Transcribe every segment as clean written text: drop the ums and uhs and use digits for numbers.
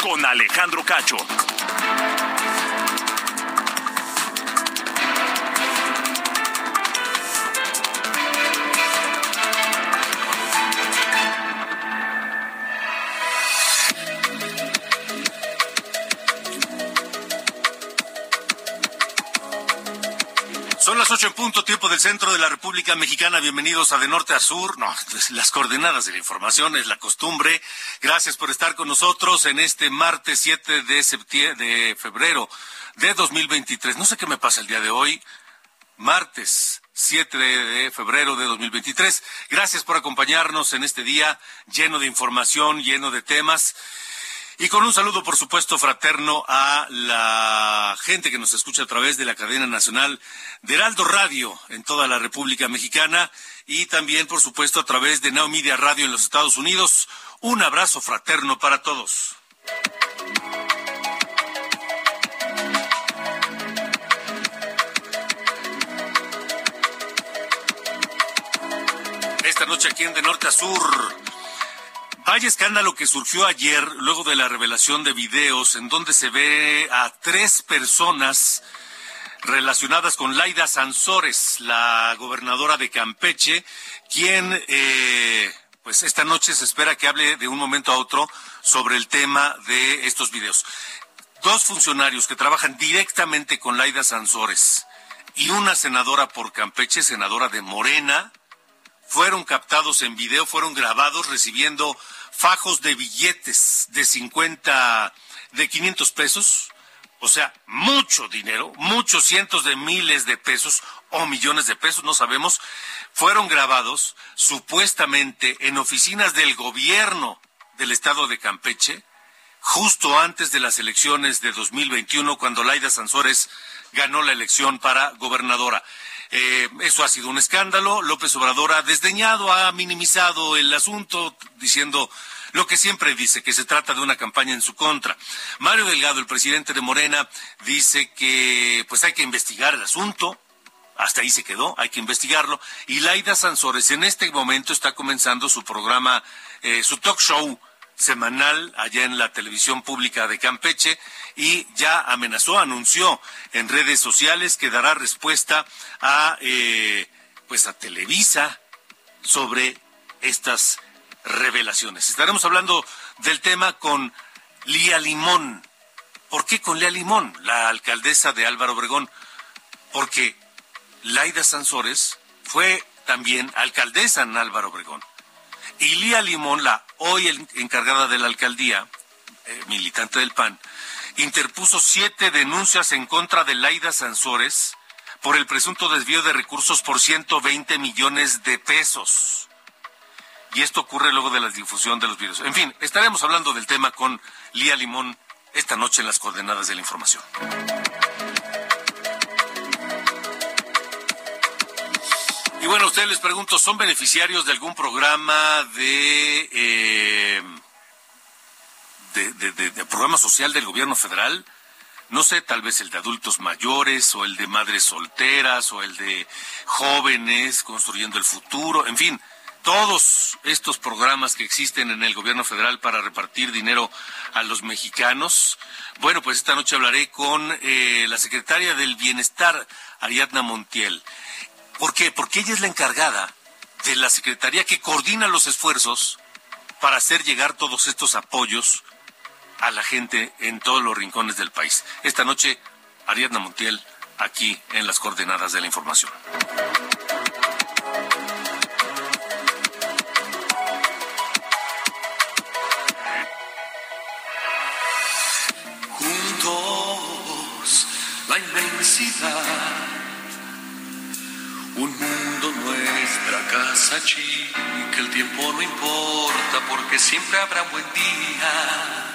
Con Alejandro Cacho. Son las 8:00 tiempo del centro de la República Mexicana. Bienvenidos a De Norte a Sur. No, pues las coordenadas de la información es la costumbre. Gracias por estar con nosotros en este martes 7 de febrero de 2023. No sé qué me pasa el día de hoy, martes 7 de febrero de 2023. Gracias por acompañarnos en este día lleno de información, lleno de temas. Y con un saludo, por supuesto, fraterno a la gente que nos escucha a través de la cadena nacional de Heraldo Radio en toda la República Mexicana y también, por supuesto, a través de Naomedia Radio en los Estados Unidos. Un abrazo fraterno para todos. Esta noche aquí en De Norte a Sur... Hay escándalo que surgió ayer luego de la revelación de videos en donde se ve a 3 personas relacionadas con Layda Sansores, la gobernadora de Campeche, quien pues esta noche se espera que hable de un momento a otro sobre el tema de estos videos. 2 funcionarios que trabajan directamente con Layda Sansores y una senadora por Campeche, senadora de Morena, fueron captados en video, fueron grabados recibiendo fajos de billetes de 500 pesos, o sea, mucho dinero, muchos cientos de miles de pesos o millones de pesos, no sabemos. Fueron grabados supuestamente en oficinas del gobierno del estado de Campeche, justo antes de las elecciones de 2021, cuando Layda Sansores ganó la elección para gobernadora. Eso ha sido un escándalo. López Obrador ha desdeñado, ha minimizado el asunto, diciendo lo que siempre dice, que se trata de una campaña en su contra. Mario Delgado, el presidente de Morena, dice que pues hay que investigar el asunto. Hasta ahí se quedó, hay que investigarlo. Y Layda Sansores en este momento está comenzando su programa, su talk show semanal allá en la televisión pública de Campeche, y ya amenazó, anunció en redes sociales que dará respuesta a Televisa sobre estas revelaciones. Estaremos hablando del tema con Lía Limón. ¿Por qué con Lía Limón, la alcaldesa de Álvaro Obregón? Porque Layda Sansores fue también alcaldesa en Álvaro Obregón. Y Lía Limón, la hoy encargada de la alcaldía, militante del PAN, interpuso 7 denuncias en contra de Layda Sansores por el presunto desvío de recursos por 120 millones de pesos. Y esto ocurre luego de la difusión de los videos. En fin, estaremos hablando del tema con Lía Limón esta noche en las coordenadas de la información. Y bueno, a ustedes les pregunto, ¿son beneficiarios de algún programa de programa social del gobierno federal? No sé, tal vez el de adultos mayores, o el de madres solteras, o el de jóvenes construyendo el futuro, en fin, todos estos programas que existen en el gobierno federal para repartir dinero a los mexicanos. Bueno, pues esta noche hablaré con la secretaria del Bienestar, Ariadna Montiel. ¿Por qué? Porque ella es la encargada de la Secretaría que coordina los esfuerzos para hacer llegar todos estos apoyos a la gente en todos los rincones del país. Esta noche, Ariadna Montiel, aquí en las coordenadas de la información. Juntos, la inmensidad. Un mundo, nuestra casa chica, el tiempo no importa porque siempre habrá un buen día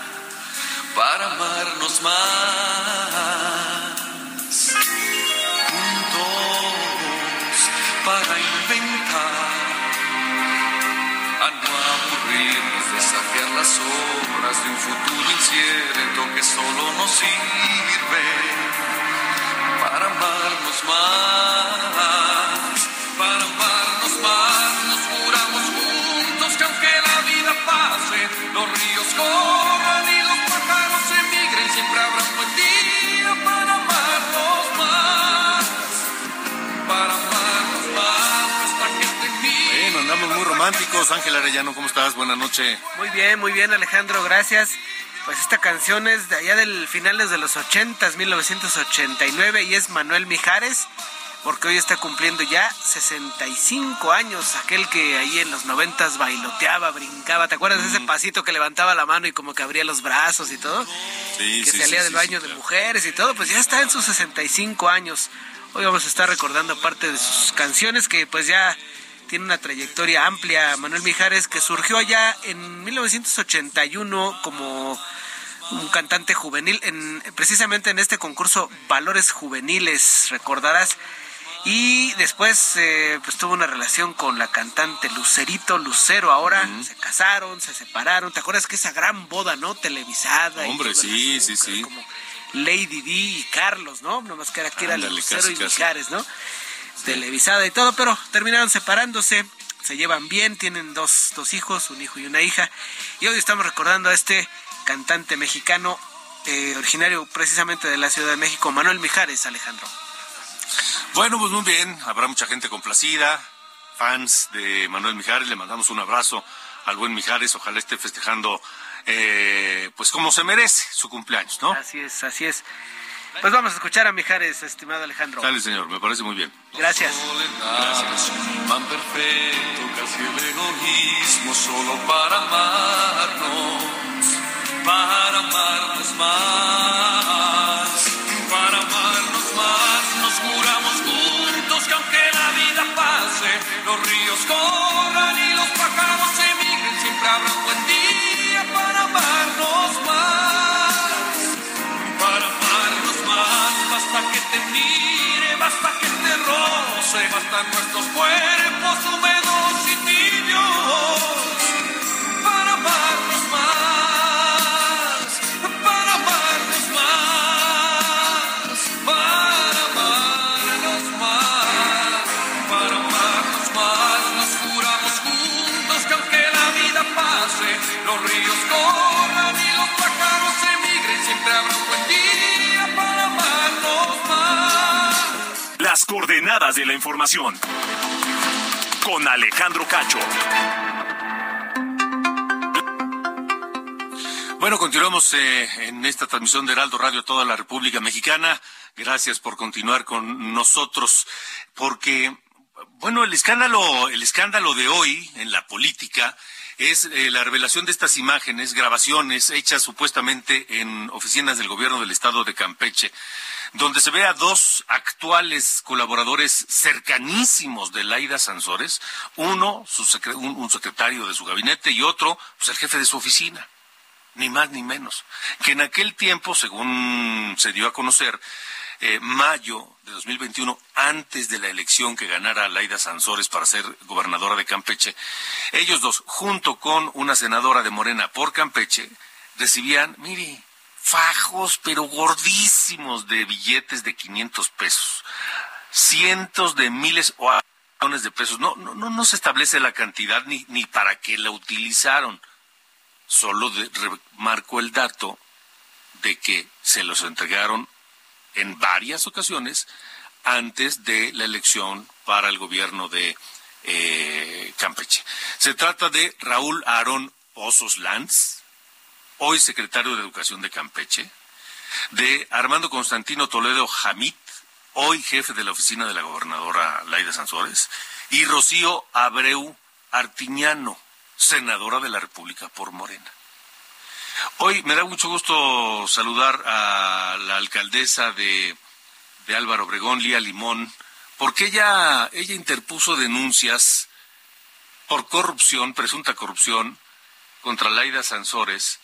para amarnos más. Juntos para inventar, a no aburrirnos, desafiar las obras de un futuro incierto que solo nos sirve para amarnos más, para amarnos más. Nos juramos juntos que aunque la vida pase, los ríos corran y los pájaros emigren, siempre habrá un buen día para amarnos más, para amarnos más. Hasta que termine. Bueno, andamos muy románticos. Ángel Arellano, ¿cómo estás? Buenas noches. Muy bien, Alejandro, gracias. Pues esta canción es de allá del finales de los 80, 1989, y es Manuel Mijares, porque hoy está cumpliendo ya 65 años, aquel que ahí en los 90 bailoteaba, brincaba. ¿Te acuerdas de ese pasito que levantaba la mano y como que abría los brazos y todo? Sí, que sí, salía del baño, sí, claro, de mujeres y todo. Pues ya está en sus 65 años. Hoy vamos a estar recordando parte de sus canciones, que pues ya tiene una trayectoria amplia. Manuel Mijares, que surgió allá en 1981 como un cantante juvenil, precisamente en este concurso Valores Juveniles, recordarás, y después pues tuvo una relación con la cantante Lucero, ahora se casaron, se separaron. ¿Te acuerdas que esa gran boda, no? Televisada. Hombre, y sí, sí, sí. Como Lady D y Carlos, ¿no? Nomás que era que eran Lucero casi, y Mijares, ¿no? Televisada y todo, pero terminaron separándose, se llevan bien, tienen dos hijos, un hijo y una hija, y hoy estamos recordando a este cantante mexicano, originario precisamente de la Ciudad de México, Manuel Mijares, Alejandro. Bueno, pues muy bien, habrá mucha gente complacida, fans de Manuel Mijares, le mandamos un abrazo al buen Mijares, ojalá esté festejando pues como se merece su cumpleaños, ¿no? Así es, así es. Pues vamos a escuchar a Mijares, estimado Alejandro. Dale, señor, me parece muy bien. Gracias. Gracias. Tan perfecto, casi el egoísmo, solo para amarnos más, para amarnos más. Nos juramos juntos que aunque la vida pase, los ríos corran y los pájaros emigren, siempre habrá un buen día para amarnos más, para amarnos más. Basta que te mire, basta que te roce, bastan nuestros cuerpos húmedos y tibios para amarnos más, para amarnos más, para amarnos más, para amarnos más. Nos juramos juntos que aunque la vida pase, los ríos corran y los pájaros emigren, siempre habrá un buen día para amarnos más. Las coordenadas de la información con Alejandro Cacho. Bueno, continuamos en esta transmisión de Heraldo Radio a toda la República Mexicana. Gracias por continuar con nosotros, porque, bueno, el escándalo de hoy en la política es la revelación de estas imágenes, grabaciones hechas supuestamente en oficinas del gobierno del estado de Campeche, donde se ve a dos actuales colaboradores cercanísimos de Layda Sansores, uno un secretario de su gabinete y otro pues el jefe de su oficina, ni más ni menos, que en aquel tiempo, según se dio a conocer, mayo de 2021, antes de la elección que ganara Layda Sansores para ser gobernadora de Campeche, ellos dos, junto con una senadora de Morena por Campeche, recibían, mire, fajos pero gordísimos de billetes de 500 pesos, cientos de miles o millones de pesos. No se establece la cantidad ni para qué la utilizaron. Solo remarco el dato de que se los entregaron en varias ocasiones antes de la elección para el gobierno de Campeche. Se trata de Raúl Aarón Pozos Lanz, hoy secretario de Educación de Campeche, de Armando Constantino Toledo Jamit, hoy jefe de la oficina de la gobernadora Layda Sansores, y Rocío Abreu Artiñano, senadora de la República por Morena. Hoy me da mucho gusto saludar a la alcaldesa de Álvaro Obregón, Lía Limón, porque ella interpuso denuncias por corrupción, presunta corrupción, contra Layda Sansores,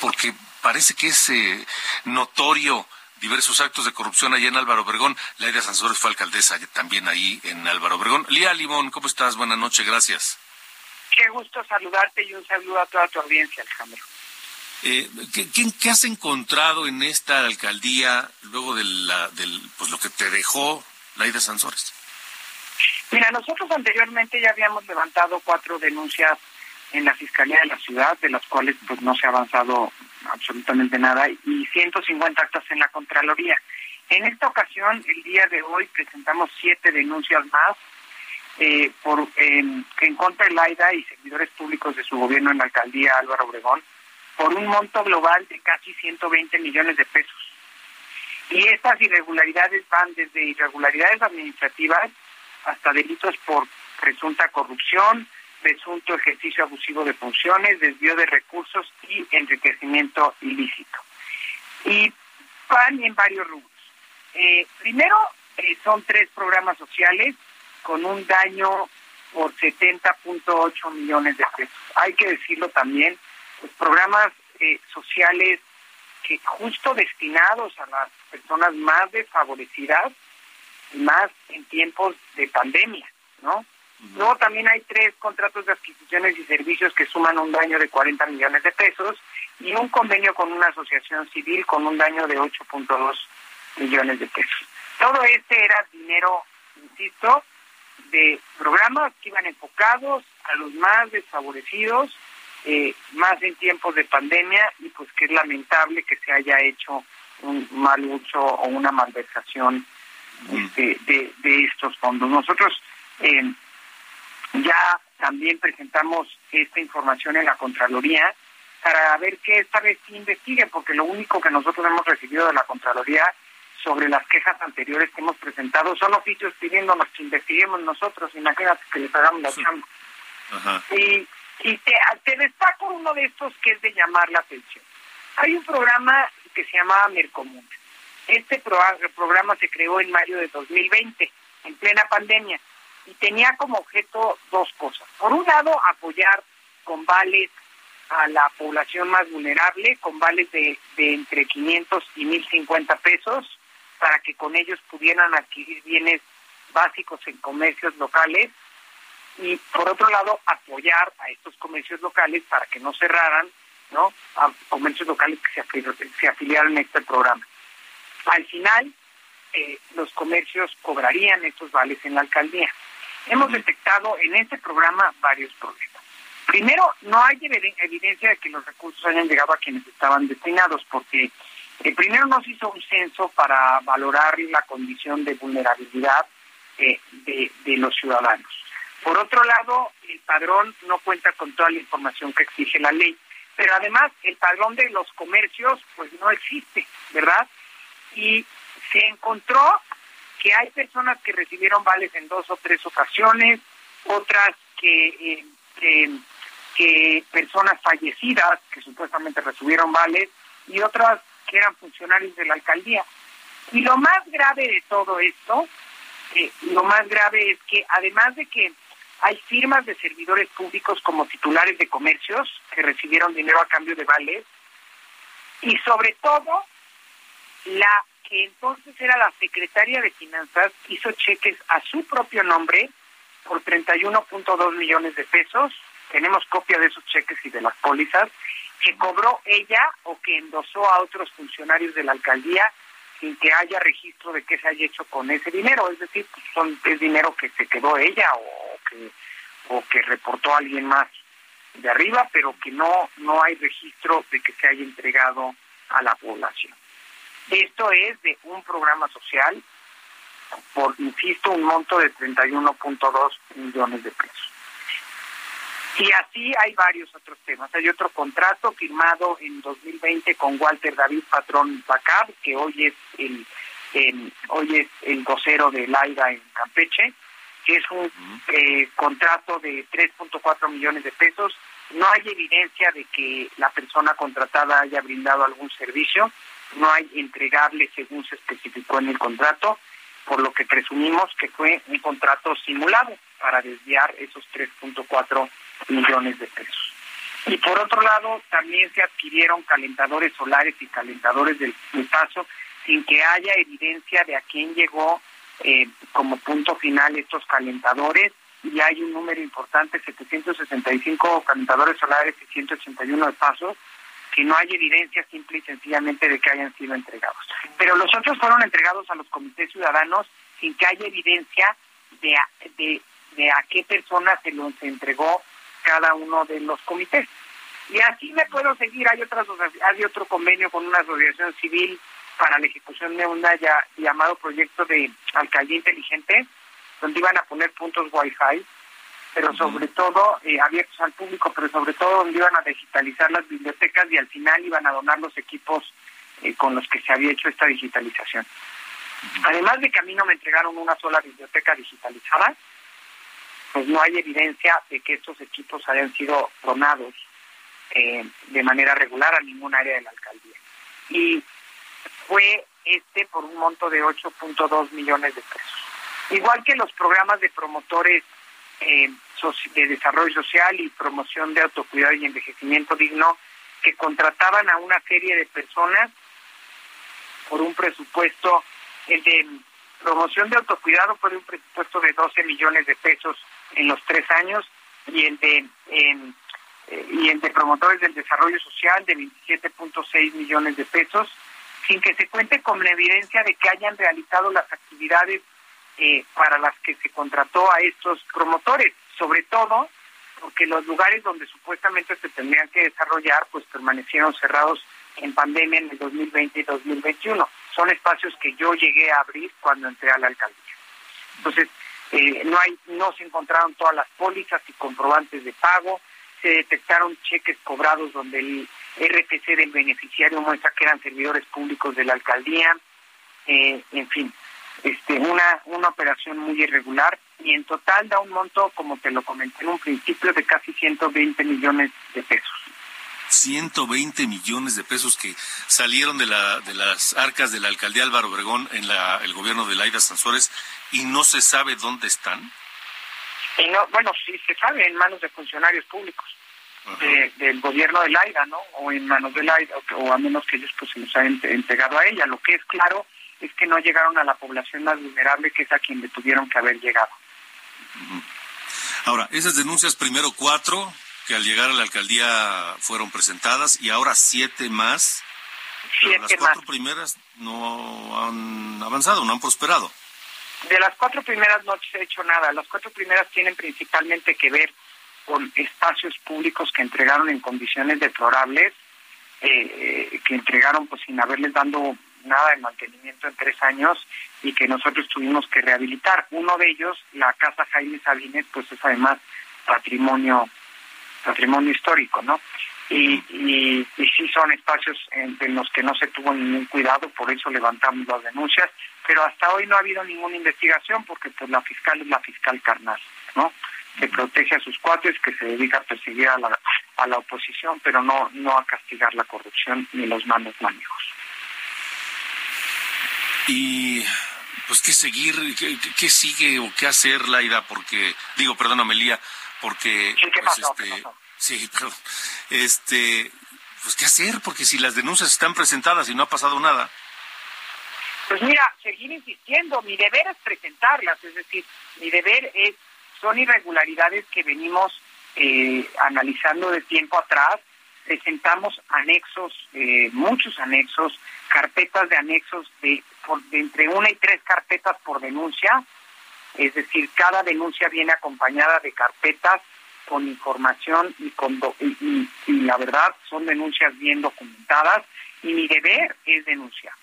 porque parece que es notorio diversos actos de corrupción allá en Álvaro Obregón. Layda Sansores fue alcaldesa también ahí en Álvaro Obregón. Lía Limón, ¿cómo estás? Buenas noches, gracias. Qué gusto saludarte y un saludo a toda tu audiencia, Alejandro. ¿Qué has encontrado en esta alcaldía luego de lo que te dejó Layda Sansores? Mira, nosotros anteriormente ya habíamos levantado 4 denuncias en la Fiscalía de la Ciudad, de las cuales pues no se ha avanzado absolutamente nada, y 150 actas en la Contraloría. En esta ocasión, el día de hoy, presentamos 7 denuncias más en contra de Layda y servidores públicos de su gobierno en la alcaldía Álvaro Obregón, por un monto global de casi 120 millones de pesos. Y estas irregularidades van desde irregularidades administrativas hasta delitos por presunta corrupción, presunto ejercicio abusivo de funciones, desvío de recursos y enriquecimiento ilícito. Y van en varios rubros. Primero, son 3 programas sociales con un daño por 70.8 millones de pesos. Hay que decirlo también, los programas sociales que justo destinados a las personas más desfavorecidas, más en tiempos de pandemia, ¿no? Luego también hay 3 contratos de adquisiciones y servicios que suman un daño de 40 millones de pesos y un convenio con una asociación civil con un daño de 8.2 millones de pesos. Todo este era dinero, insisto, de programas que iban enfocados a los más desfavorecidos, más en tiempos de pandemia, y pues que es lamentable que se haya hecho un mal uso o una malversación de estos fondos. Nosotros ya también presentamos esta información en la Contraloría para ver que esta vez sí investiguen, porque lo único que nosotros hemos recibido de la Contraloría sobre las quejas anteriores que hemos presentado son oficios pidiéndonos que investiguemos nosotros. Imagínate que les hagamos la chamba. Ajá. Y te destaco uno de estos que es de llamar la atención. Hay un programa que se llamaba Mercomún. Este programa se creó en mayo de 2020, en plena pandemia, y tenía como objeto 2 cosas. Por un lado, apoyar con vales a la población más vulnerable, con vales de entre 500 y 1.050 pesos, para que con ellos pudieran adquirir bienes básicos en comercios locales. Y por otro lado, apoyar a estos comercios locales para que no cerraran, ¿no? A comercios locales que se afiliaron a este programa. Al final, los comercios cobrarían estos vales en la alcaldía. Hemos detectado en este programa varios problemas. Primero, no hay evidencia de que los recursos hayan llegado a quienes estaban destinados, porque primero no se hizo un censo para valorar la condición de vulnerabilidad de los ciudadanos. Por otro lado, el padrón no cuenta con toda la información que exige la ley, pero además el padrón de los comercios pues no existe, ¿verdad? Y se encontró que hay personas que recibieron vales en 2 o 3 ocasiones, otras que personas fallecidas que supuestamente recibieron vales y otras que eran funcionarios de la alcaldía. Y lo más grave de todo esto, lo más grave es que además de que hay firmas de servidores públicos como titulares de comercios que recibieron dinero a cambio de vales, y sobre todo la que entonces era la secretaria de Finanzas hizo cheques a su propio nombre por 31.2 millones de pesos. Tenemos copia de esos cheques y de las pólizas que cobró ella o que endosó a otros funcionarios de la alcaldía sin que haya registro de qué se haya hecho con ese dinero. Es decir, es dinero que se quedó ella o que reportó a alguien más de arriba, pero que no hay registro de que se haya entregado a la población. Esto es de un programa social por, insisto, un monto de 31.2 millones de pesos. Y así hay varios otros temas. Hay otro contrato firmado en 2020 con Walter David Patrón Bacab, que hoy es el vocero de Layda en Campeche, que es un contrato de 3.4 millones de pesos No hay evidencia de que la persona contratada haya brindado algún servicio, no hay entregable según se especificó en el contrato, por lo que presumimos que fue un contrato simulado para desviar esos 3.4 millones de pesos. Y por otro lado, también se adquirieron calentadores solares y calentadores del paso sin que haya evidencia de a quién llegó como punto final estos calentadores, y hay un número importante, 765 calentadores solares y 181 de paso, que no hay evidencia simple y sencillamente de que hayan sido entregados. Pero los otros fueron entregados a los comités ciudadanos sin que haya evidencia de a qué persona se los entregó cada uno de los comités. Y así me puedo seguir. Hay otro convenio con una asociación civil para la ejecución de un llamado proyecto de alcaldía inteligente, donde iban a poner puntos Wi-Fi, pero sobre todo abiertos al público, pero sobre todo donde iban a digitalizar las bibliotecas y al final iban a donar los equipos con los que se había hecho esta digitalización. Además de que a mí no me entregaron una sola biblioteca digitalizada, pues no hay evidencia de que estos equipos hayan sido donados de manera regular a ningún área de la alcaldía. Y fue por un monto de 8.2 millones de pesos. Igual que los programas de promotores de desarrollo social y promoción de autocuidado y envejecimiento digno, que contrataban a una serie de personas por un presupuesto, el de promoción de autocuidado fue de un presupuesto de 12 millones de pesos en los 3 años, y el de promotores del desarrollo social de 27.6 millones de pesos, sin que se cuente con la evidencia de que hayan realizado las actividades para las que se contrató a estos promotores, sobre todo porque los lugares donde supuestamente se tendrían que desarrollar pues permanecieron cerrados en pandemia en el 2020 y 2021. Son espacios que yo llegué a abrir cuando entré a la alcaldía. Entonces, no se encontraron todas las pólizas y comprobantes de pago, se detectaron cheques cobrados donde el RFC del beneficiario muestra que eran servidores públicos de la alcaldía, en fin, una operación muy irregular, y en total da un monto, como te lo comenté en un principio, de casi 120 millones de pesos. 120 millones de pesos que salieron de las arcas de la alcaldía Álvaro Obregón en el gobierno de Layda Sansores, y no se sabe dónde están. Y no, bueno, sí se sabe, en manos de funcionarios públicos del gobierno de Layda, ¿no? O en manos de Layda, o a menos que ellos pues se los hayan entregado a ella. Lo que es claro es que no llegaron a la población más vulnerable, que es a quien le tuvieron que haber llegado. Ahora, esas denuncias, primero 4... que al llegar a la alcaldía fueron presentadas, y ahora 7 más. Pero las 4 más. Primeras no han avanzado, no han prosperado. De las 4 primeras no se ha hecho nada. Las 4 primeras tienen principalmente que ver con espacios públicos que entregaron en condiciones deplorables, que entregaron pues sin haberles dado nada de mantenimiento en 3 años, y que nosotros tuvimos que rehabilitar. Uno de ellos, la Casa Jaime Sabines, pues es además patrimonio histórico, ¿no? Y sí son espacios en los que no se tuvo ningún cuidado, por eso levantamos las denuncias, pero hasta hoy no ha habido ninguna investigación, porque pues la fiscal es la fiscal carnal, ¿no? Que protege a sus cuates, que se dedica a perseguir a la oposición, pero no a castigar la corrupción ni los malos manejos. Y pues qué seguir, qué sigue o qué hacer, Layda, porque, perdóname, Lía, porque sí, pues pues qué hacer, porque si las denuncias están presentadas y no ha pasado nada. Pues mira, seguir insistiendo, mi deber es presentarlas, es decir, son irregularidades que venimos analizando de tiempo atrás. Presentamos anexos, muchos anexos, carpetas de anexos de entre 1 y 3 carpetas por denuncia. Es decir, cada denuncia viene acompañada de carpetas con información y la verdad son denuncias bien documentadas, y mi deber es denunciarlas.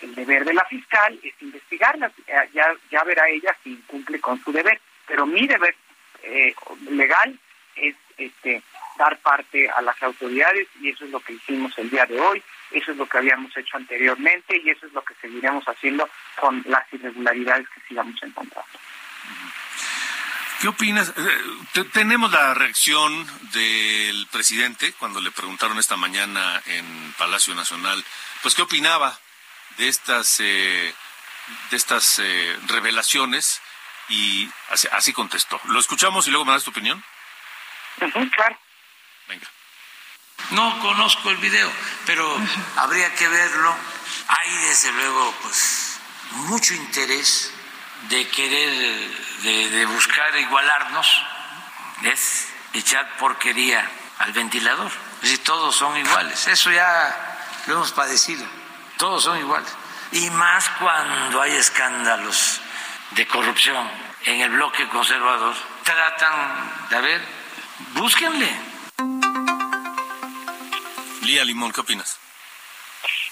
El deber de la fiscal es investigarlas, ya verá ella si cumple con su deber, pero mi deber legal es dar parte a las autoridades, y eso es lo que hicimos el día de hoy, eso es lo que habíamos hecho anteriormente, y eso es lo que seguiremos haciendo con las irregularidades que sigamos encontrando. ¿Qué opinas? Tenemos la reacción del presidente cuando le preguntaron esta mañana en Palacio Nacional, pues qué opinaba de estas revelaciones, y así contestó. Lo escuchamos y luego me das tu opinión. Claro. Venga. No conozco el video, pero habría que verlo. Hay desde luego pues mucho interés de querer, de buscar igualarnos. Es echar porquería al ventilador. Es decir, todos son iguales. Eso ya lo hemos padecido. Todos son iguales. Y más cuando hay escándalos de corrupción en el bloque conservador. Tratan de, a ver, búsquenle. Lía Limón, ¿qué opinas?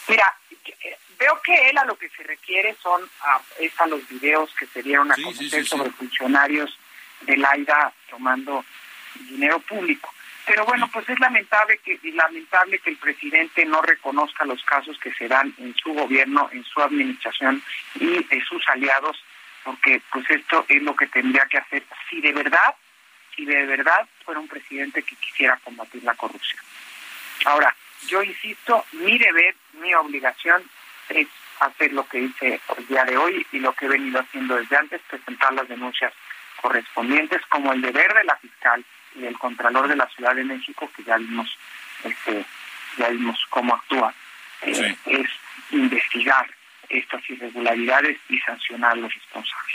Mira, veo que él a lo que se refiere es a los videos que se dieron a conocer sobre funcionarios de Layda tomando dinero público. Pero bueno, pues es lamentable que el presidente no reconozca los casos que se dan en su gobierno, en su administración y de sus aliados, porque pues esto es lo que tendría que hacer si de verdad fuera un presidente que quisiera combatir la corrupción. Ahora, yo insisto, mi deber, mi obligación es hacer lo que hice el día de hoy y lo que he venido haciendo desde antes, presentar las denuncias correspondientes, como el deber de la fiscal y del Contralor de la Ciudad de México, que ya vimos cómo actúa. Es investigar estas irregularidades y sancionar a los responsables.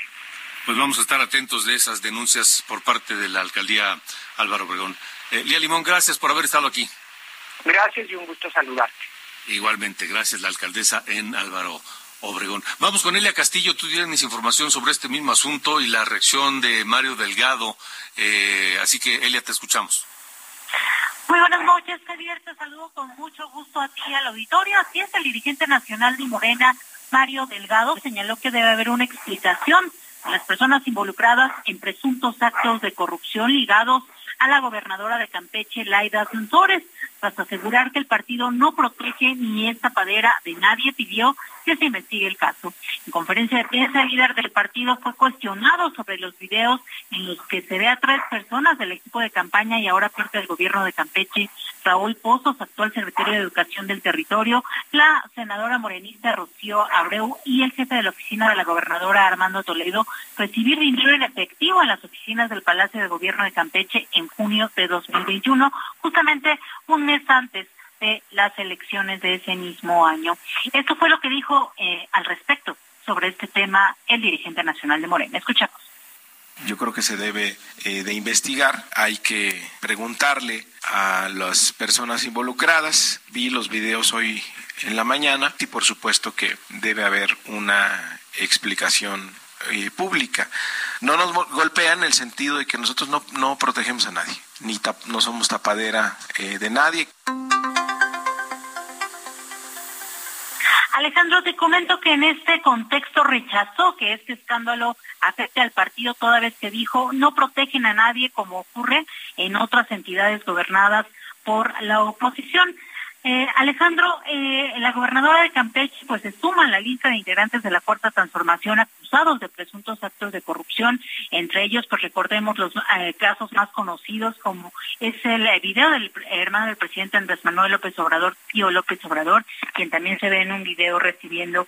Pues vamos a estar atentos de esas denuncias por parte de la Alcaldía Álvaro Obregón. Lía Limón, gracias por haber estado aquí. Gracias y un gusto saludarte. Igualmente, gracias, la alcaldesa en Álvaro Obregón. Vamos con Elia Castillo, tú tienes información sobre este mismo asunto y la reacción de Mario Delgado, así que Elia, te escuchamos. Muy buenas noches, Javier, te saludo con mucho gusto a ti, al auditorio. Así es, el dirigente nacional de Morena, Mario Delgado, señaló que debe haber una explicación a las personas involucradas en presuntos actos de corrupción ligados a la gobernadora de Campeche, Layda Sansores. Tras asegurar que el partido no protege ni es tapadera de nadie, pidió que se investigue el caso. En conferencia de prensa, el líder del partido fue cuestionado sobre los videos en los que se ve a 3 personas del equipo de campaña y ahora parte del gobierno de Campeche, Raúl Pozos, actual secretario de Educación del territorio, la senadora morenista Rocío Abreu y el jefe de la oficina de la gobernadora, Armando Toledo, recibir dinero en efectivo en las oficinas del Palacio de Gobierno de Campeche en junio de 2021, justamente un mes antes de las elecciones de ese mismo año. Esto fue lo que dijo al respecto sobre este tema el dirigente nacional de Morena. Escuchamos. Yo creo que se debe de investigar, hay que preguntarle a las personas involucradas. Vi los videos hoy en la mañana y por supuesto que debe haber una explicación pública. No nos golpean en el sentido de que nosotros no protegemos a nadie, ni no somos tapadera de nadie. Alejandro, te comento que en este contexto rechazó que este escándalo afecte al partido, toda vez que dijo no protegen a nadie como ocurre en otras entidades gobernadas por la oposición. Alejandro, la gobernadora de Campeche pues se suma a la lista de integrantes de la Cuarta Transformación acusados de presuntos actos de corrupción, entre ellos pues recordemos los casos más conocidos como es el video del hermano del presidente Andrés Manuel López Obrador, tío López Obrador, quien también se ve en un video recibiendo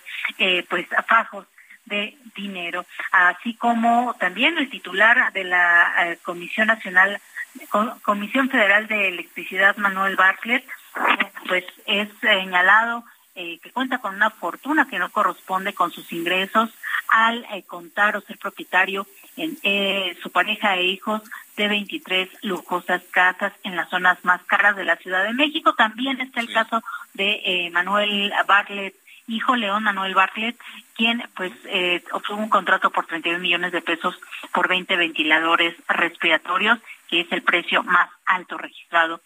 pues fajos de dinero, así como también el titular de la Comisión Federal de Electricidad, Manuel Bartlett, pues es señalado que cuenta con una fortuna que no corresponde con sus ingresos al contar o ser propietario en su pareja e hijos de 23 lujosas casas en las zonas más caras de la Ciudad de México. También está el caso de Manuel Bartlett, hijo, León Manuel Bartlett, quien pues obtuvo un contrato por 32 millones de pesos por 20 ventiladores respiratorios, que es el precio más alto registrado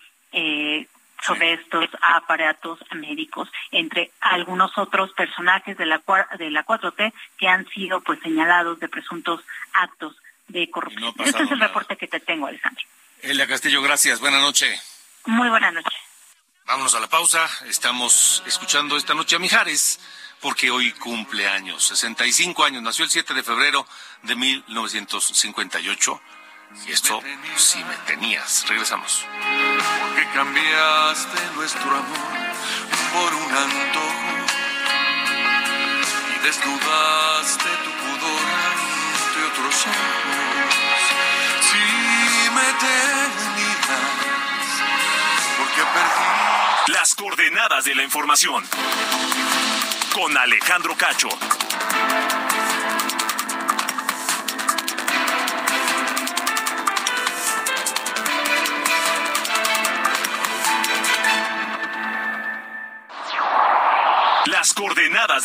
sobre estos aparatos médicos, entre algunos otros personajes de la 4T que han sido pues señalados de presuntos actos de corrupción. No este es el reporte que te tengo, Alejandro. Elia Castillo, gracias. Buenas noches. Muy buenas noches. Vámonos a la pausa. Estamos escuchando esta noche a Mijares, porque hoy cumple años, 65 años. Nació el 7 de febrero de 1958. Y esto, Si Me Tenías. Regresamos. Porque cambiaste nuestro amor por un antojo y desnudaste tu pudor ante otros ojos. Si me tenías, porque perdí las coordenadas de la información con Alejandro Cacho. Las coordenadas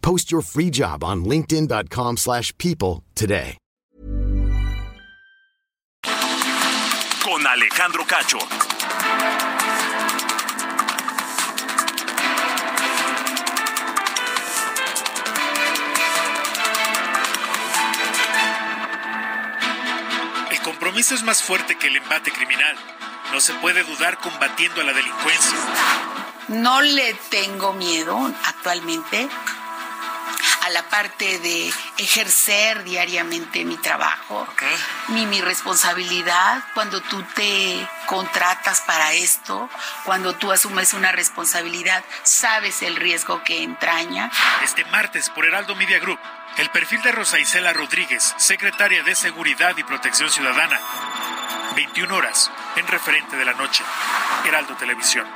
Post your free job on linkedin.com/people today. Con Alejandro Cacho. El compromiso es más fuerte que el embate criminal. No se puede dudar combatiendo a la delincuencia. No le tengo miedo actualmente a la parte de ejercer diariamente mi trabajo, ni mi responsabilidad. Cuando tú te contratas para esto, cuando tú asumes una responsabilidad, sabes el riesgo que entraña. Este martes, por Heraldo Media Group, el perfil de Rosa Isela Rodríguez, secretaria de Seguridad y Protección Ciudadana. 21 horas, en Referente de la Noche, Heraldo Televisión.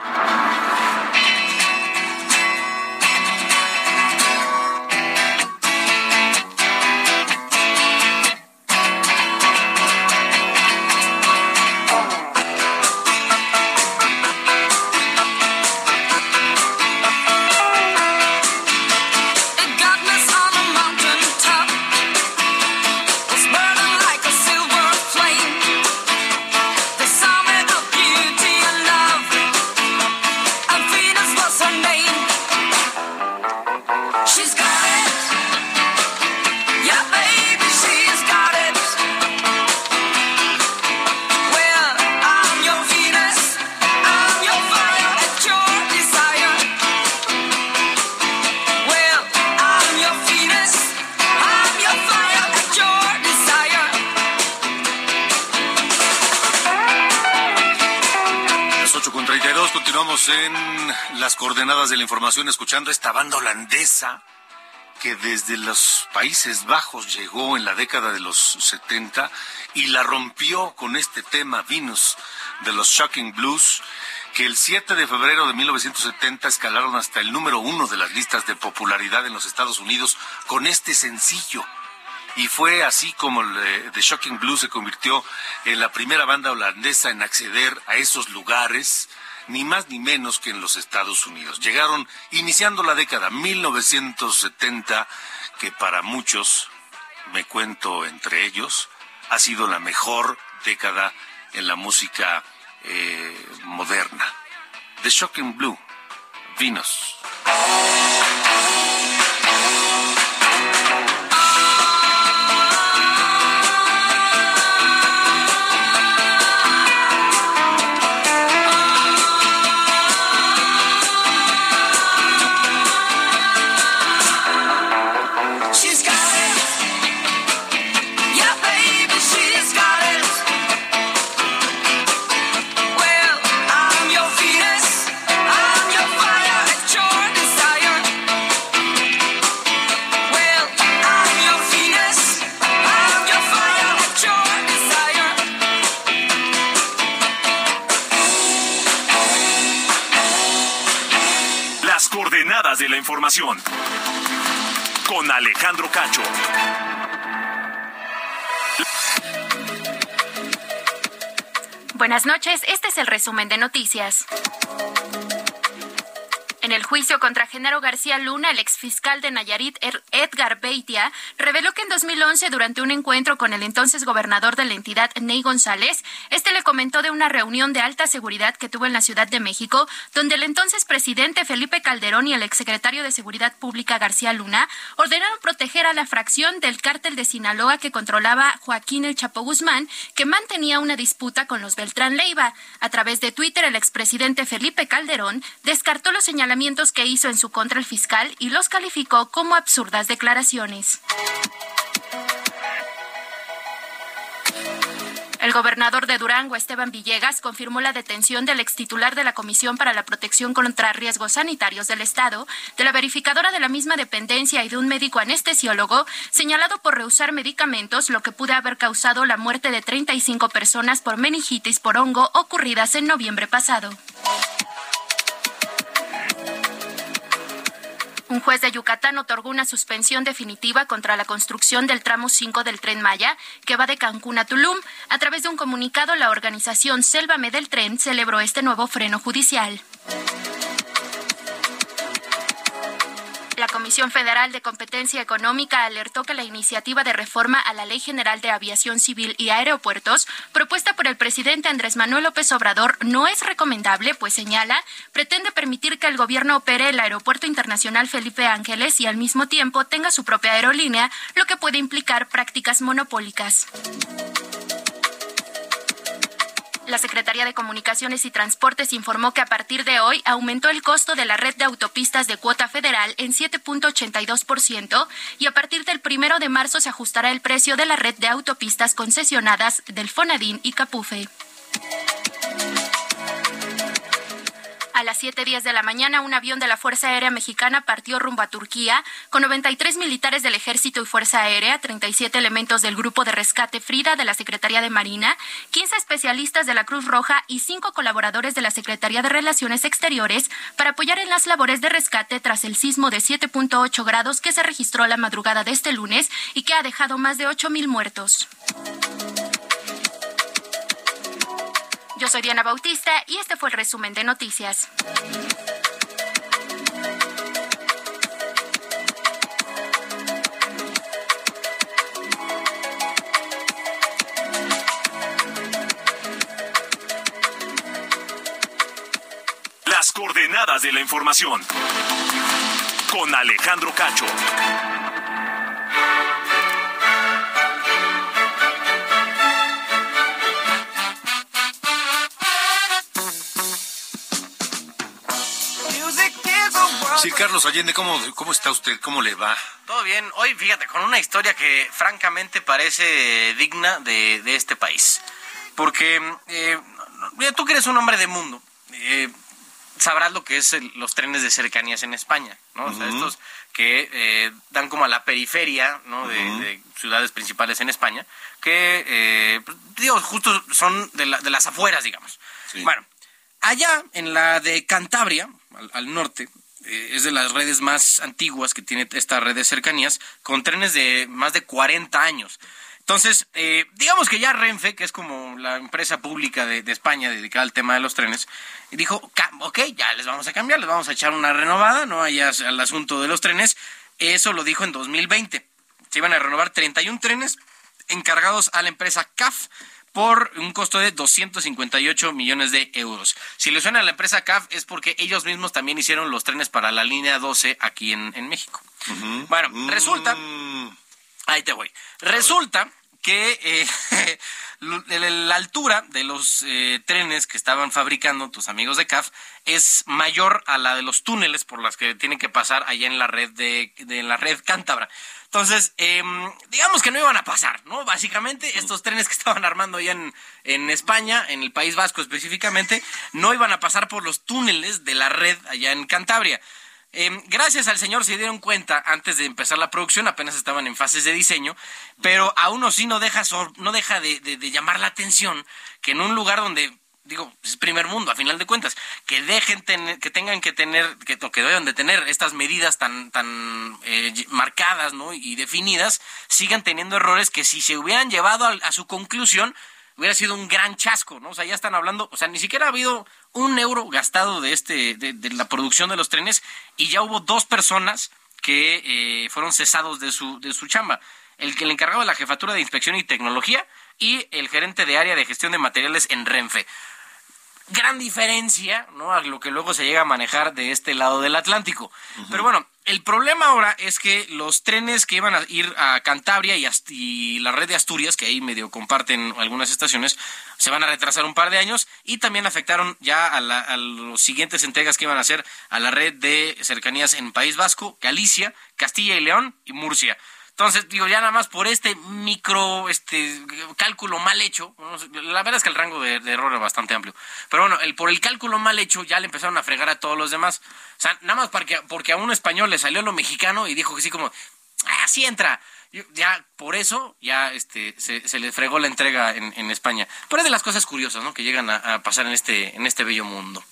En las coordenadas de la información, escuchando esta banda holandesa que desde los Países Bajos llegó en la década de los 70 y la rompió con este tema Venus de los Shocking Blues, que el 7 de febrero de 1970 escalaron hasta el número 1 de las listas de popularidad en los Estados Unidos con este sencillo. Y fue así como The Shocking Blues se convirtió en la primera banda holandesa en acceder a esos lugares, ni más ni menos que en los Estados Unidos. Llegaron iniciando la década 1970, que para muchos, me cuento entre ellos, ha sido la mejor década en la música moderna. The Shocking Blue, Venus. De la información con Alejandro Cacho. Buenas noches, este es el resumen de noticias. En el juicio contra Genaro García Luna, el exfiscal de Nayarit, Edgar Beitia, reveló que en 2011, durante un encuentro con el entonces gobernador de la entidad, Ney González, este le comentó de una reunión de alta seguridad que tuvo en la Ciudad de México, donde el entonces presidente Felipe Calderón y el exsecretario de Seguridad Pública, García Luna, ordenaron proteger a la fracción del cártel de Sinaloa que controlaba Joaquín El Chapo Guzmán, que mantenía una disputa con los Beltrán Leiva. A través de Twitter, el expresidente Felipe Calderón descartó los señalamientos que hizo en su contra el fiscal y los calificó como absurdas declaraciones. El gobernador de Durango, Esteban Villegas, confirmó la detención del extitular de la Comisión para la Protección contra Riesgos Sanitarios del Estado, de la verificadora de la misma dependencia y de un médico anestesiólogo, señalado por rehusar medicamentos, lo que pudo haber causado la muerte de 35 personas por meningitis por hongo ocurridas en noviembre pasado. Un juez de Yucatán otorgó una suspensión definitiva contra la construcción del tramo 5 del Tren Maya, que va de Cancún a Tulum. A través de un comunicado, la organización Sélvame del Tren celebró este nuevo freno judicial. La Comisión Federal de Competencia Económica alertó que la iniciativa de reforma a la Ley General de Aviación Civil y Aeropuertos, propuesta por el presidente Andrés Manuel López Obrador, no es recomendable, pues señala, pretende permitir que el gobierno opere el Aeropuerto Internacional Felipe Ángeles y al mismo tiempo tenga su propia aerolínea, lo que puede implicar prácticas monopólicas. La Secretaría de Comunicaciones y Transportes informó que a partir de hoy aumentó el costo de la red de autopistas de cuota federal en 7.82% y a partir del 1 de marzo se ajustará el precio de la red de autopistas concesionadas del Fonadín y Capufe. A las 7:10 de la mañana, un avión de la Fuerza Aérea Mexicana partió rumbo a Turquía con 93 militares del Ejército y Fuerza Aérea, 37 elementos del Grupo de Rescate Frida de la Secretaría de Marina, 15 especialistas de la Cruz Roja y 5 colaboradores de la Secretaría de Relaciones Exteriores para apoyar en las labores de rescate tras el sismo de 7.8 grados que se registró la madrugada de este lunes y que ha dejado más de 8,000 muertos. Yo soy Diana Bautista y este fue el resumen de noticias. Las coordenadas de la información con Alejandro Cacho. Sí, Carlos Allende, ¿cómo está usted? ¿Cómo le va? Todo bien. Hoy, fíjate, con una historia que francamente parece digna de este país. Porque mira, tú que eres un hombre de mundo, sabrás lo que es los trenes de cercanías en España, ¿no? O sea, estos que dan como a la periferia, ¿no? De ciudades principales en España, que, digo, justo son de las afueras, digamos. Sí. Bueno, allá en la de Cantabria, al norte... es de las redes más antiguas que tiene esta red de cercanías, con trenes de más de 40 años. Entonces, digamos que ya Renfe, que es como la empresa pública de España dedicada al tema de los trenes, dijo, ok, ya les vamos a cambiar, les vamos a echar una renovada, ¿no? Allá al asunto de los trenes. Eso lo dijo en 2020. Se iban a renovar 31 trenes encargados a la empresa CAF, por un costo de 258 millones de euros. Si le suena a la empresa CAF es porque ellos mismos también hicieron los trenes para la línea 12 aquí en México. Uh-huh. Bueno, resulta... Ahí te voy. Resulta que la altura de los trenes que estaban fabricando tus amigos de CAF es mayor a la de los túneles por las que tienen que pasar allá en la red de la red cántabra. Entonces, digamos que no iban a pasar, ¿no? Básicamente, estos trenes que estaban armando allá en España, en el País Vasco específicamente, no iban a pasar por los túneles de la red allá en Cantabria. Gracias al señor se dieron cuenta antes de empezar la producción, apenas estaban en fases de diseño, pero aún así no deja de llamar la atención que en un lugar donde... Digo, es primer mundo, a final de cuentas, que deben de tener estas medidas tan marcadas, ¿no? Y definidas, sigan teniendo errores que si se hubieran llevado a su conclusión, hubiera sido un gran chasco, ¿no? O sea, ya están hablando, o sea, ni siquiera ha habido un euro gastado de la producción de los trenes y ya hubo dos personas que fueron cesados de su chamba. El encargado de la Jefatura de Inspección y Tecnología y el gerente de área de gestión de materiales en Renfe. Gran diferencia, ¿no?, a lo que luego se llega a manejar de este lado del Atlántico. Uh-huh. Pero bueno, el problema ahora es que los trenes que iban a ir a Cantabria y la red de Asturias, que ahí medio comparten algunas estaciones, se van a retrasar un par de años y también afectaron ya a los siguientes entregas que iban a hacer a la red de cercanías en País Vasco, Galicia, Castilla y León y Murcia. Entonces, digo, ya nada más por este micro cálculo mal hecho, la verdad es que el rango de error es bastante amplio, pero bueno, por el cálculo mal hecho ya le empezaron a fregar a todos los demás. O sea, nada más porque a un español le salió lo mexicano y dijo que sí, como, así entra. Ya por eso ya se le fregó la entrega en España. Pero es de las cosas curiosas, ¿no?, que llegan a pasar en este bello mundo.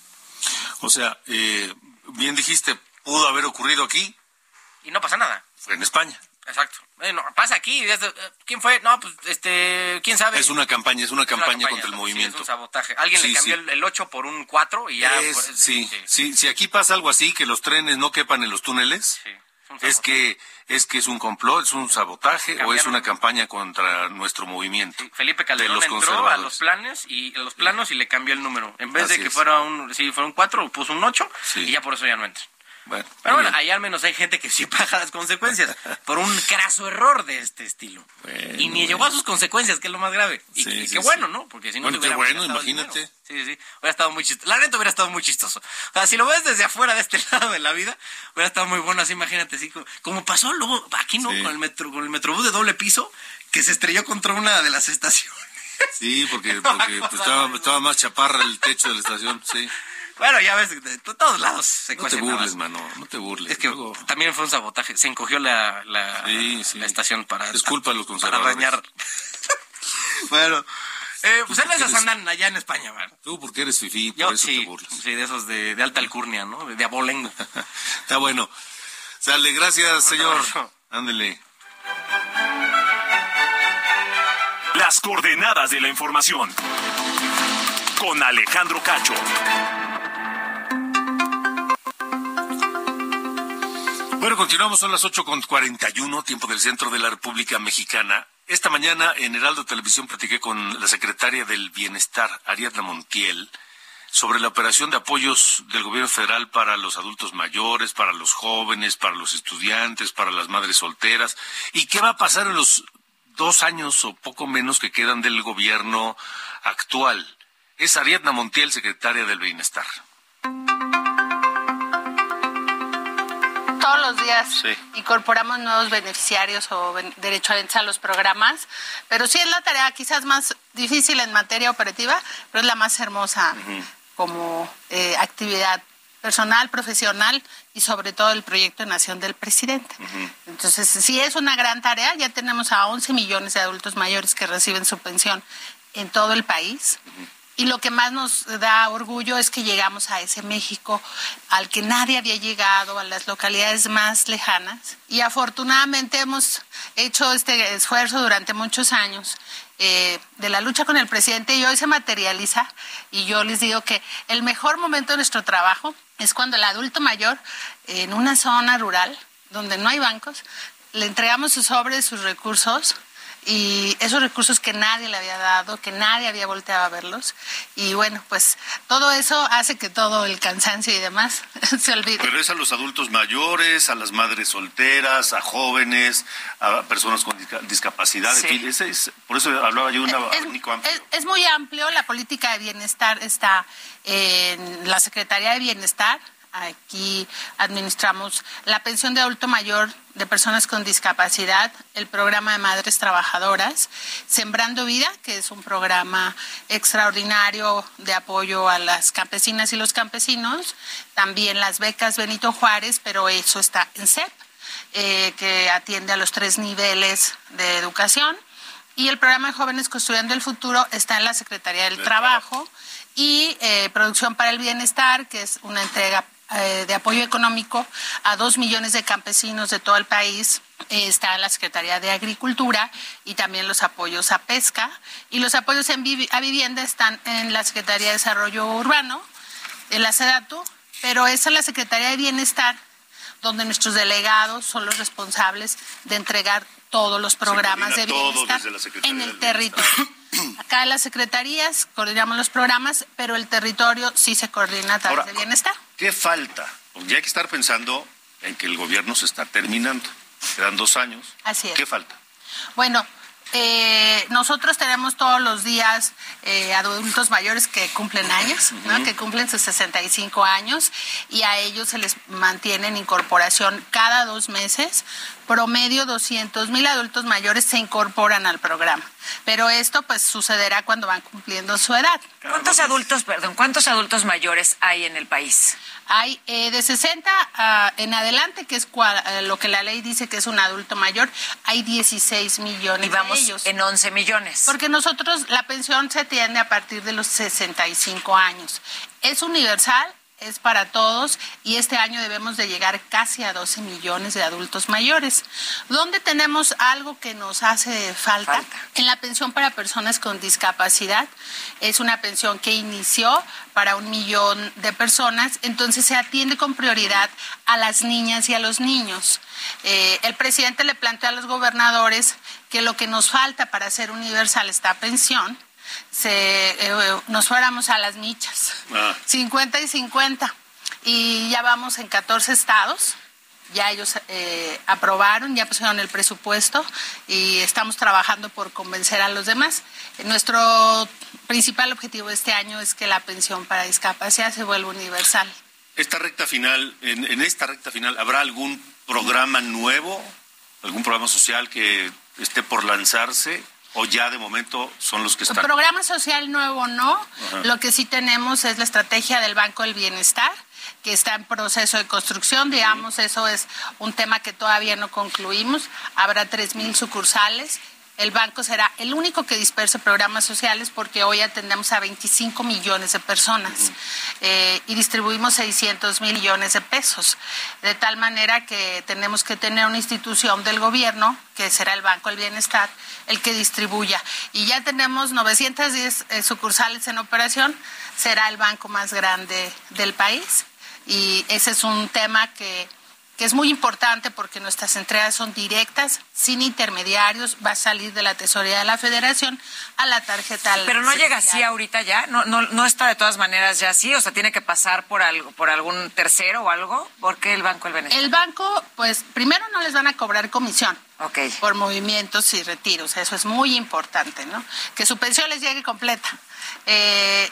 O sea, bien dijiste, pudo haber ocurrido aquí. Y no pasa nada. Fue en España. Exacto. No, pasa aquí. ¿Quién fue? No, pues, ¿quién sabe? Es una campaña contra el movimiento. Sí, es un sabotaje. Alguien le cambió el 8 por un 4 y ya. Si aquí pasa algo así, que los trenes no quepan en los túneles, sí, es que es un complot, es un sabotaje o es una campaña contra nuestro movimiento. Sí, Felipe Calderón entró a los planos y le cambió el número. En vez así de que fuera un 4, puso un 8 y ya por eso ya no entra. Bueno, pero bueno, ahí al menos hay gente que sí paga las consecuencias por un craso error de este estilo. Bueno, y ni llegó a sus consecuencias, que es lo más grave. Y qué bueno, ¿no? Porque si no hubiera imagínate. Sí. Hubiera estado muy chistoso. La neta hubiera estado muy chistoso. O sea, si lo ves desde afuera de este lado de la vida, hubiera estado muy bueno. Así, imagínate, así como pasó luego aquí, ¿no? Sí. Con el Metrobús de doble piso que se estrelló contra una de las estaciones. Sí, porque pues, estaba más chaparra el techo de la estación, sí. Bueno, ya ves, de todos lados se cuestionaba. No te burles, mano, no te burles. Es que luego también fue un sabotaje, se encogió la estación para... Es culpa de los conservadores. Para dañar. Bueno, pues en esas andan allá en España, man. Tú porque eres fifí, por eso te burles. Sí, de esos de alta alcurnia, ¿no? De abolengo. Está bueno. Sale, gracias, señor. Ándele. Las coordenadas de la información. Con Alejandro Cacho. Bueno, continuamos, son las 8:41, tiempo del centro de la República Mexicana. Esta mañana en Heraldo Televisión platiqué con la secretaria del Bienestar, Ariadna Montiel, sobre la operación de apoyos del gobierno federal para los adultos mayores, para los jóvenes, para los estudiantes, para las madres solteras. ¿Y qué va a pasar en los 2 años o poco menos que quedan del gobierno actual? Es Ariadna Montiel, secretaria del Bienestar. Todos los días incorporamos nuevos beneficiarios o derechohabientes a los programas, pero sí es la tarea quizás más difícil en materia operativa, pero es la más hermosa como actividad personal, profesional y sobre todo el proyecto de nación del presidente. Entonces, sí es una gran tarea. Ya tenemos a 11 millones de adultos mayores que reciben su pensión en todo el país. Y lo que más nos da orgullo es que llegamos a ese México al que nadie había llegado, a las localidades más lejanas. Y afortunadamente hemos hecho este esfuerzo durante muchos años de la lucha con el presidente y hoy se materializa. Y yo les digo que el mejor momento de nuestro trabajo es cuando el adulto mayor, en una zona rural donde no hay bancos, le entregamos sus sobres, sus recursos. Y esos recursos que nadie le había dado, que nadie había volteado a verlos. Y bueno, pues todo eso hace que todo el cansancio y demás se olvide. Pero es a los adultos mayores, a las madres solteras, a jóvenes, a personas con discapacidad. Sí. En fin, por eso hablaba yo de un abanico amplio. Es muy amplio. La política de bienestar está en la Secretaría de Bienestar. Aquí administramos la pensión de adulto mayor de personas con discapacidad, el programa de madres trabajadoras, Sembrando Vida, que es un programa extraordinario de apoyo a las campesinas y los campesinos, también las becas Benito Juárez, pero eso está en CEP, que atiende a los 3 niveles de educación, y el programa de Jóvenes Construyendo el Futuro está en la Secretaría del Trabajo y Producción para el Bienestar, que es una entrega de apoyo económico a 2 millones de campesinos de todo el país. Está la Secretaría de Agricultura y también los apoyos a pesca. Y los apoyos a vivienda están en la Secretaría de Desarrollo Urbano, en la SEDATU, pero esa es la Secretaría de Bienestar, donde nuestros delegados son los responsables de entregar todos los programas de bienestar en el territorio. Acá las secretarías coordinamos los programas, pero el territorio sí se coordina a través de bienestar. ¿Qué falta? Pues ya hay que estar pensando en que el gobierno se está terminando. Quedan 2 años. Así es. ¿Qué falta? Bueno, nosotros tenemos todos los días adultos mayores que cumplen años, ¿no? Que cumplen sus 65 años y a ellos se les mantiene en incorporación cada 2 meses. Promedio 200,000 adultos mayores se incorporan al programa. Pero esto pues sucederá cuando van cumpliendo su edad. ¿Cuántos adultos mayores hay en el país? Hay de 60 en adelante, que es lo que la ley dice que es un adulto mayor, hay 16 millones. Y vamos de ellos en 11 millones. Porque nosotros la pensión se tiende a partir de los 65 años. Es universal, es para todos y este año debemos de llegar casi a 12 millones de adultos mayores. ¿Dónde tenemos algo que nos hace falta? En la pensión para personas con discapacidad. Es una pensión que inició para 1 millón de personas, entonces se atiende con prioridad a las niñas y a los niños. El presidente le planteó a los gobernadores que lo que nos falta para hacer universal esta pensión nos fuéramos a las michas, 50 y 50, y ya vamos en 14 estados, ya ellos aprobaron, ya pusieron el presupuesto y estamos trabajando por convencer a los demás. Nuestro principal objetivo este año es que la pensión para discapacidad se vuelva universal. Esta recta final, en esta recta final, ¿habrá algún programa nuevo, algún programa social que esté por lanzarse? ¿O ya de momento son los que están? Programa social nuevo no. Ajá. Lo que sí tenemos es la estrategia del Banco del Bienestar, que está en proceso de construcción. Digamos, eso es un tema que todavía no concluimos. Habrá 3,000 sucursales. El banco será el único que disperse programas sociales porque hoy atendemos a 25 millones de personas y distribuimos 600 millones de pesos. De tal manera que tenemos que tener una institución del gobierno, que será el Banco del Bienestar, el que distribuya. Y ya tenemos 910 sucursales en operación, será el banco más grande del país. Y ese es un tema que es muy importante porque nuestras entregas son directas, sin intermediarios, va a salir de la Tesorería de la Federación a la tarjeta. Pero no llega así ahorita ya, no está de todas maneras ya así, o sea, tiene que pasar por algo, por algún tercero o algo, porque el Banco del Bienestar. El banco, pues, primero no les van a cobrar comisión. Okay. Por movimientos y retiros, eso es muy importante, ¿no? Que su pensión les llegue completa.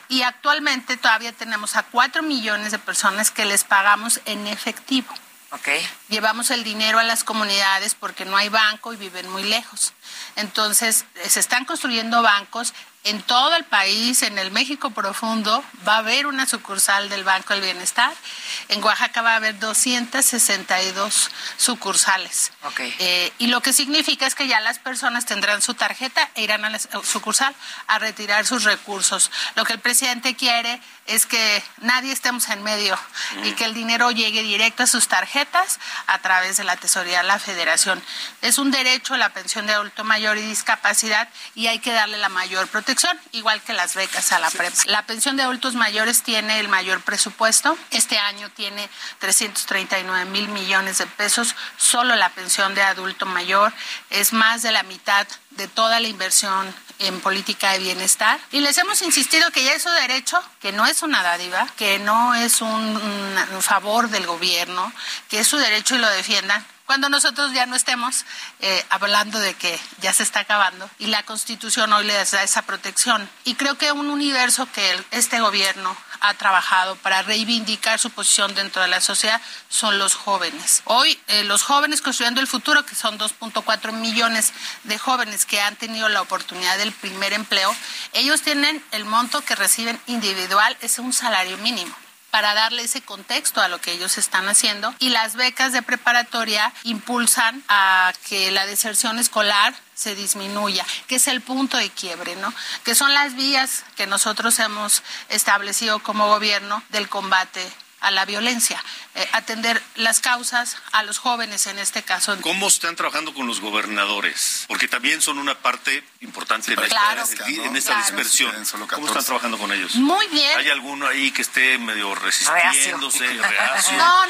Y actualmente todavía tenemos a 4 millones de personas que les pagamos en efectivo. Okay. Llevamos el dinero a las comunidades porque no hay banco y viven muy lejos. Entonces, se están construyendo bancos en todo el país, en el México profundo. Va a haber una sucursal del Banco del Bienestar. En Oaxaca va a haber 262 sucursales. Okay. Y lo que significa es que ya las personas tendrán su tarjeta e irán a la sucursal a retirar sus recursos. Lo que el presidente quiere es que nadie estemos en medio y que el dinero llegue directo a sus tarjetas a través de la Tesorería de la Federación. Es un derecho a la pensión de adulto mayor y discapacidad y hay que darle la mayor protección, igual que las becas a la prepa. La pensión de adultos mayores tiene el mayor presupuesto. Este año tiene 339,000 millones de pesos. Solo la pensión de adulto mayor es más de la mitad de toda la inversión en política de bienestar. Y les hemos insistido que ya es su derecho, que no es una dádiva, que no es un favor del gobierno, que es su derecho y lo defiendan. Cuando nosotros ya no estemos hablando de que ya se está acabando y la Constitución hoy les da esa protección. Y creo que un universo que este gobierno ha trabajado para reivindicar su posición dentro de la sociedad son los jóvenes. Hoy los jóvenes construyendo el futuro, que son 2.4 millones de jóvenes que han tenido la oportunidad del primer empleo, ellos tienen el monto que reciben individual, es un salario mínimo, para darle ese contexto a lo que ellos están haciendo. Y las becas de preparatoria impulsan a que la deserción escolar se disminuya, que es el punto de quiebre, ¿no? Que son las vías que nosotros hemos establecido como gobierno del combate a la violencia, atender las causas, a los jóvenes en este caso. ¿Cómo están trabajando con los gobernadores? Porque también son una parte importante en esta dispersión. ¿Cómo están trabajando con ellos? Muy bien. ¿Hay alguno ahí que esté medio resistiéndose, reacio? No.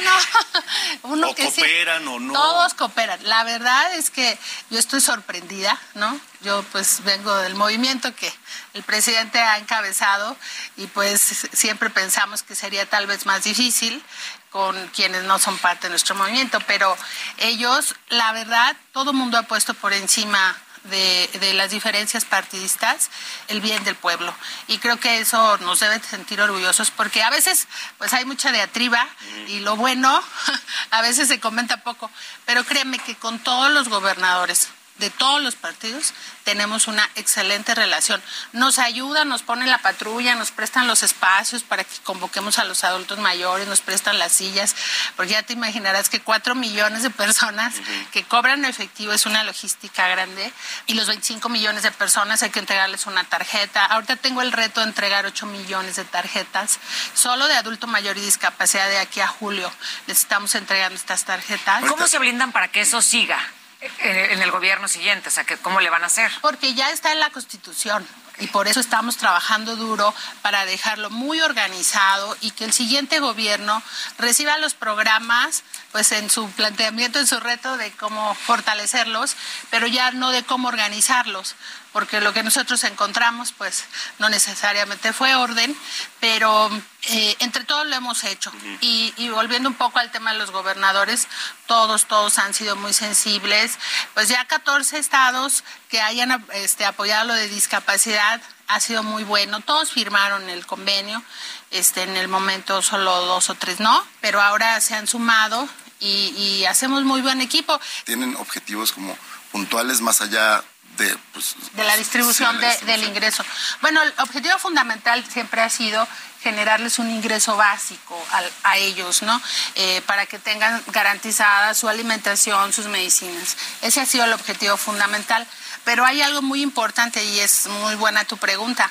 Uno que cooperan, sí. ¿O no? Todos cooperan. La verdad es que yo estoy sorprendida, ¿no? Yo pues vengo del movimiento que el presidente ha encabezado y pues siempre pensamos que sería tal vez más difícil con quienes no son parte de nuestro movimiento, pero ellos, la verdad, todo mundo ha puesto por encima de las diferencias partidistas el bien del pueblo, y creo que eso nos debe sentir orgullosos, porque a veces pues hay mucha diatriba y lo bueno a veces se comenta poco, pero créeme que con todos los gobernadores de todos los partidos tenemos una excelente relación. Nos ayudan, nos ponen la patrulla, nos prestan los espacios para que convoquemos a los adultos mayores, nos prestan las sillas, porque ya te imaginarás que 4 millones de personas que cobran efectivo es una logística grande, y los 25 millones de personas hay que entregarles una tarjeta. Ahorita tengo el reto de entregar 8 millones de tarjetas, solo de adulto mayor y discapacidad, de aquí a julio. Les estamos entregando estas tarjetas. ¿Cómo se blindan para que eso siga en el gobierno siguiente? O sea, ¿cómo le van a hacer? Porque ya está en la Constitución. Y por eso estamos trabajando duro para dejarlo muy organizado y que el siguiente gobierno reciba los programas pues en su planteamiento, en su reto de cómo fortalecerlos, pero ya no de cómo organizarlos, porque lo que nosotros encontramos pues no necesariamente fue orden, pero entre todos lo hemos hecho. Y volviendo un poco al tema de los gobernadores, todos han sido muy sensibles, pues ya 14 estados que hayan apoyado lo de discapacidad ha sido muy bueno. Todos firmaron el convenio, en el momento solo 2 o 3 no, pero ahora se han sumado y hacemos muy buen equipo. Tienen objetivos como puntuales más allá de la distribución, sí, del ingreso. Bueno, el objetivo fundamental siempre ha sido generarles un ingreso básico a ellos, ¿no? Para que tengan garantizada su alimentación, sus medicinas. Ese ha sido el objetivo fundamental. Pero hay algo muy importante y es muy buena tu pregunta.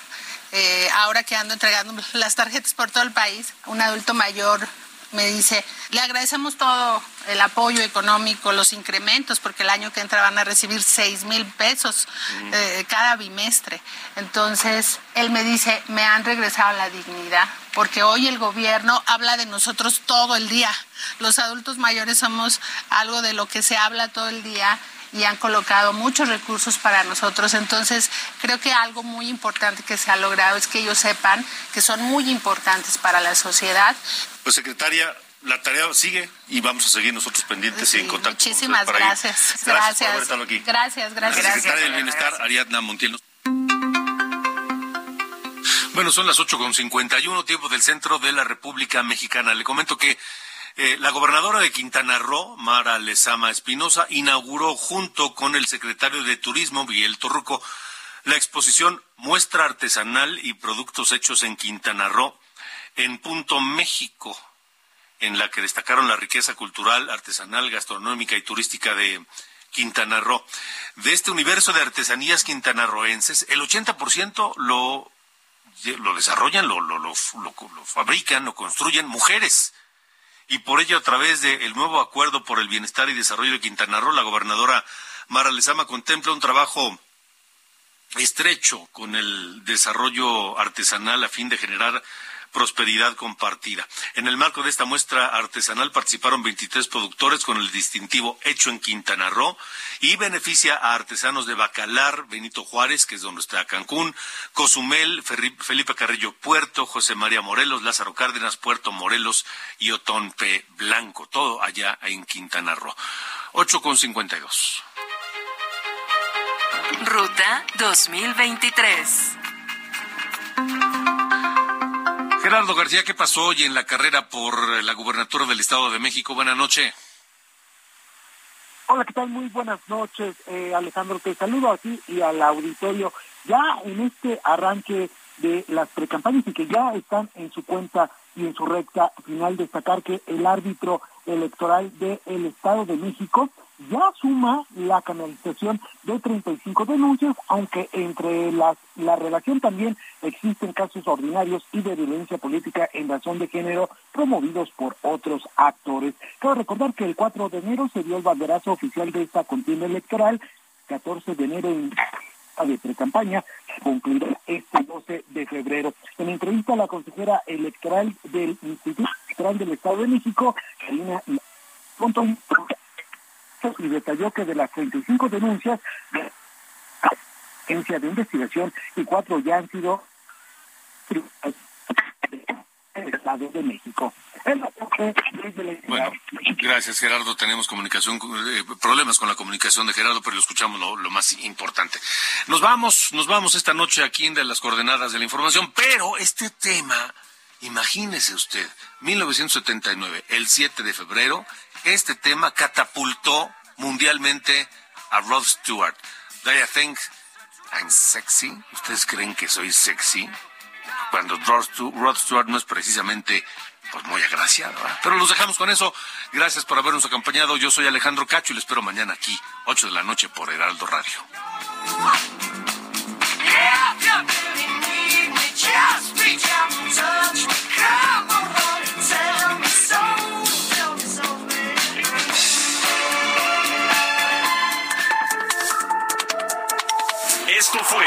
Ahora que ando entregando las tarjetas por todo el país, un adulto mayor me dice, le agradecemos todo el apoyo económico, los incrementos, porque el año que entra van a recibir 6,000 pesos cada bimestre. Entonces, él me dice, me han regresado la dignidad, porque hoy el gobierno habla de nosotros todo el día. Los adultos mayores somos algo de lo que se habla todo el día, y han colocado muchos recursos para nosotros. Entonces, creo que algo muy importante que se ha logrado es que ellos sepan que son muy importantes para la sociedad. Pues, secretaria, la tarea sigue y vamos a seguir nosotros pendientes, sí, y en contacto. Muchísimas con gracias. Gracias por haber estado aquí. Gracias. La secretaria del Bienestar, Ariadna Montiel. Bueno, son las 8:51, tiempo del centro de la República Mexicana. Le comento que la gobernadora de Quintana Roo, Mara Lezama Espinosa, inauguró junto con el secretario de Turismo, Miguel Torruco, la exposición Muestra Artesanal y Productos Hechos en Quintana Roo en Punto México, en la que destacaron la riqueza cultural, artesanal, gastronómica y turística de Quintana Roo. De este universo de artesanías quintanarroenses, el 80% lo desarrollan, lo fabrican, lo construyen mujeres. Y por ello, a través del nuevo Acuerdo por el Bienestar y Desarrollo de Quintana Roo, la gobernadora Mara Lezama contempla un trabajo estrecho con el desarrollo artesanal a fin de generar prosperidad compartida. En el marco de esta muestra artesanal participaron 23 productores con el distintivo Hecho en Quintana Roo, y beneficia a artesanos de Bacalar, Benito Juárez, que es donde está Cancún, Cozumel, Felipe Carrillo Puerto, José María Morelos, Lázaro Cárdenas, Puerto Morelos y Otompe Blanco, todo allá en Quintana Roo. 8:52. Ruta 2023. Gerardo García, ¿qué pasó hoy en la carrera por la gubernatura del Estado de México? Buenas noches. Hola, ¿qué tal? Muy buenas noches, Alejandro. Te saludo a ti y al auditorio. Ya en este arranque de las precampañas y que ya están en su cuenta y en su recta final, destacar que el árbitro electoral del Estado de México ya suma la canalización de 35 denuncias, aunque entre la relación también existen casos ordinarios y de violencia política en razón de género promovidos por otros actores. Cabe recordar que el 4 de enero se dio el banderazo oficial de esta contienda electoral, 14 de enero en de pre-campaña, concluirá este 12 de febrero. En entrevista a la consejera electoral del Instituto Electoral del Estado de México, Karina Montón, y detalló que de las 35 denuncias de agencia de investigación y 4 ya han sido el Estado de México. Bueno, gracias Gerardo, tenemos comunicación, problemas con la comunicación de Gerardo, pero lo escuchamos lo más importante. Nos vamos esta noche aquí en de las coordenadas de la información, pero este tema, imagínese usted, 1979, el 7 de febrero, este tema catapultó mundialmente a Rod Stewart. Do you think I'm sexy? ¿Ustedes creen que soy sexy? Cuando Rod Stewart no es precisamente pues muy agraciado, ¿eh? Pero los dejamos con eso. Gracias por habernos acompañado. Yo soy Alejandro Cacho y les espero mañana aquí, 8 de la noche por Heraldo Radio. Esto fue